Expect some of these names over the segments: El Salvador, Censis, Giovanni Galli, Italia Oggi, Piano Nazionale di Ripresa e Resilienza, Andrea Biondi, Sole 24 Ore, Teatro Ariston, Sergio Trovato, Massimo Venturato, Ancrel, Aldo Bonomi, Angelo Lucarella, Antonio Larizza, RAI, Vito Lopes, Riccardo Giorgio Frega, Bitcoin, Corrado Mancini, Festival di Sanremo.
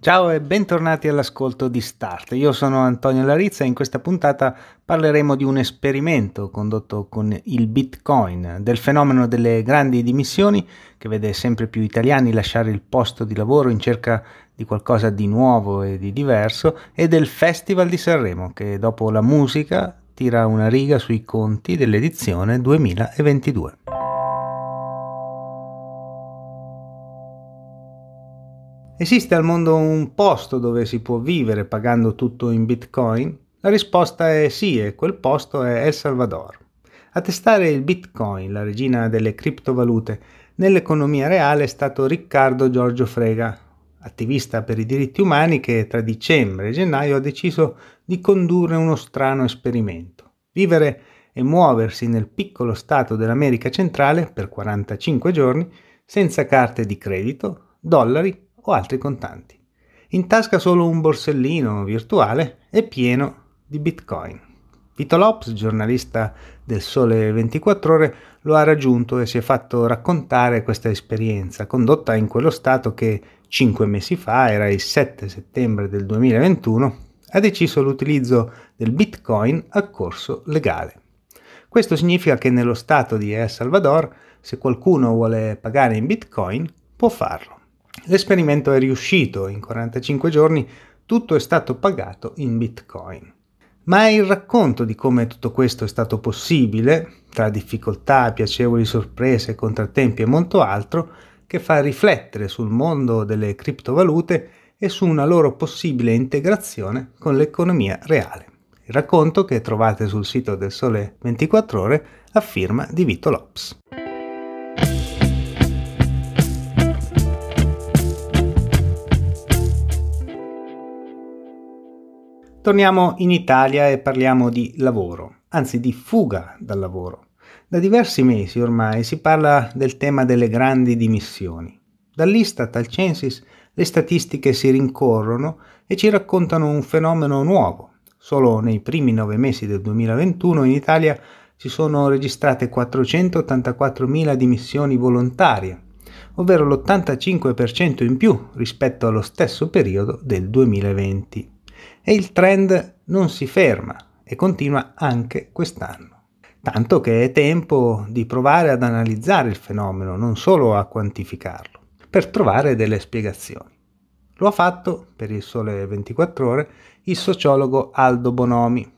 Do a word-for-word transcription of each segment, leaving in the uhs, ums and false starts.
Ciao e bentornati all'ascolto di Start. Io sono Antonio Larizza e in questa puntata parleremo di un esperimento condotto con il Bitcoin, del fenomeno delle grandi dimissioni che vede sempre più italiani lasciare il posto di lavoro in cerca di qualcosa di nuovo e di diverso e del Festival di Sanremo che dopo la musica tira una riga sui conti dell'edizione duemilaventidue. Esiste al mondo un posto dove si può vivere pagando tutto in Bitcoin? La risposta è sì, e quel posto è El Salvador. A testare il Bitcoin, la regina delle criptovalute, nell'economia reale è stato Riccardo Giorgio Frega, attivista per i diritti umani che tra dicembre e gennaio ha deciso di condurre uno strano esperimento. Vivere e muoversi nel piccolo stato dell'America centrale per quarantacinque giorni senza carte di credito, dollari o altri contanti. In tasca solo un borsellino virtuale e pieno di Bitcoin. Vito Lopes, giornalista del Sole ventiquattro Ore, lo ha raggiunto e si è fatto raccontare questa esperienza condotta in quello stato che cinque mesi fa, era il sette settembre del duemilaventuno, ha deciso l'utilizzo del Bitcoin a corso legale. Questo significa che nello stato di El Salvador, se qualcuno vuole pagare in Bitcoin, può farlo. L'esperimento è riuscito, in quarantacinque giorni tutto è stato pagato in Bitcoin. Ma è il racconto di come tutto questo è stato possibile, tra difficoltà, piacevoli sorprese, contrattempi e molto altro, che fa riflettere sul mondo delle criptovalute e su una loro possibile integrazione con l'economia reale. Il racconto che trovate sul sito del Sole ventiquattro Ore a firma di Vito Lopes. Torniamo in Italia e parliamo di lavoro, anzi di fuga dal lavoro. Da diversi mesi ormai si parla del tema delle grandi dimissioni. Dall'Istat al Censis le statistiche si rincorrono e ci raccontano un fenomeno nuovo. Solo nei primi nove mesi del duemilaventuno in Italia si sono registrate quattrocentottantaquattromila dimissioni volontarie, ovvero l'ottantacinque per cento in più rispetto allo stesso periodo del duemilaventi. E il trend non si ferma e continua anche quest'anno. Tanto che è tempo di provare ad analizzare il fenomeno, non solo a quantificarlo, per trovare delle spiegazioni. Lo ha fatto, per il Sole ventiquattro Ore, il sociologo Aldo Bonomi.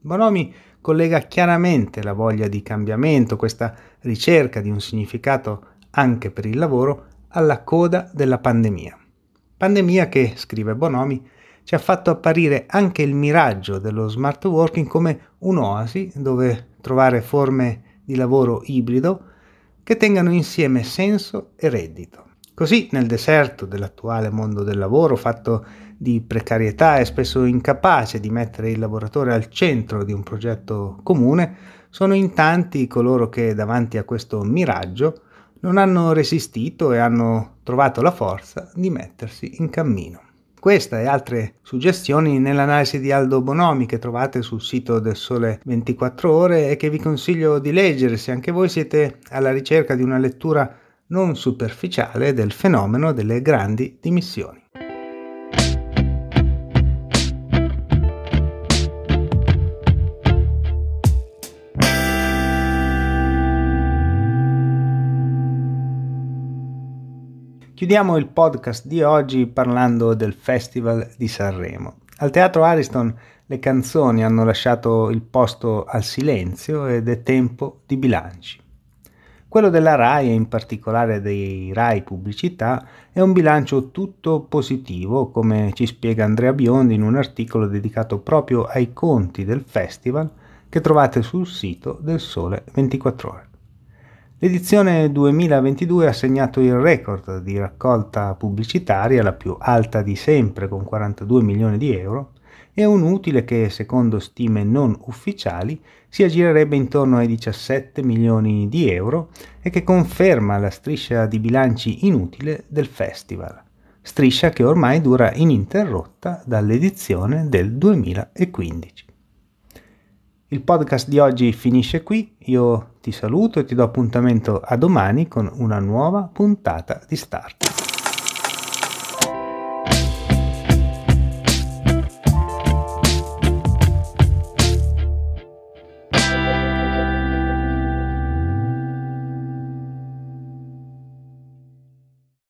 Bonomi collega chiaramente la voglia di cambiamento, questa ricerca di un significato anche per il lavoro, alla coda della pandemia. Pandemia che, scrive Bonomi, ci ha fatto apparire anche il miraggio dello smart working come un'oasi dove trovare forme di lavoro ibrido che tengano insieme senso e reddito. Così nel deserto dell'attuale mondo del lavoro, fatto di precarietà e spesso incapace di mettere il lavoratore al centro di un progetto comune, sono in tanti coloro che davanti a questo miraggio non hanno resistito e hanno trovato la forza di mettersi in cammino. Questa e altre suggestioni nell'analisi di Aldo Bonomi che trovate sul sito del Sole ventiquattro Ore e che vi consiglio di leggere se anche voi siete alla ricerca di una lettura non superficiale del fenomeno delle grandi dimissioni. Chiudiamo il podcast di oggi parlando del Festival di Sanremo. Al Teatro Ariston le canzoni hanno lasciato il posto al silenzio ed è tempo di bilanci. Quello della RAI e in particolare dei RAI Pubblicità è un bilancio tutto positivo, come ci spiega Andrea Biondi in un articolo dedicato proprio ai conti del festival che trovate sul sito del Sole ventiquattro Ore. L'edizione duemilaventidue ha segnato il record di raccolta pubblicitaria, la più alta di sempre con quarantadue milioni di euro, e un utile che, secondo stime non ufficiali, si aggirerebbe intorno ai diciassette milioni di euro e che conferma la striscia di bilanci inutile del festival, striscia che ormai dura ininterrotta dall'edizione del duemilaquindici. Il podcast di oggi finisce qui, io ti saluto e ti do appuntamento a domani con una nuova puntata di Start.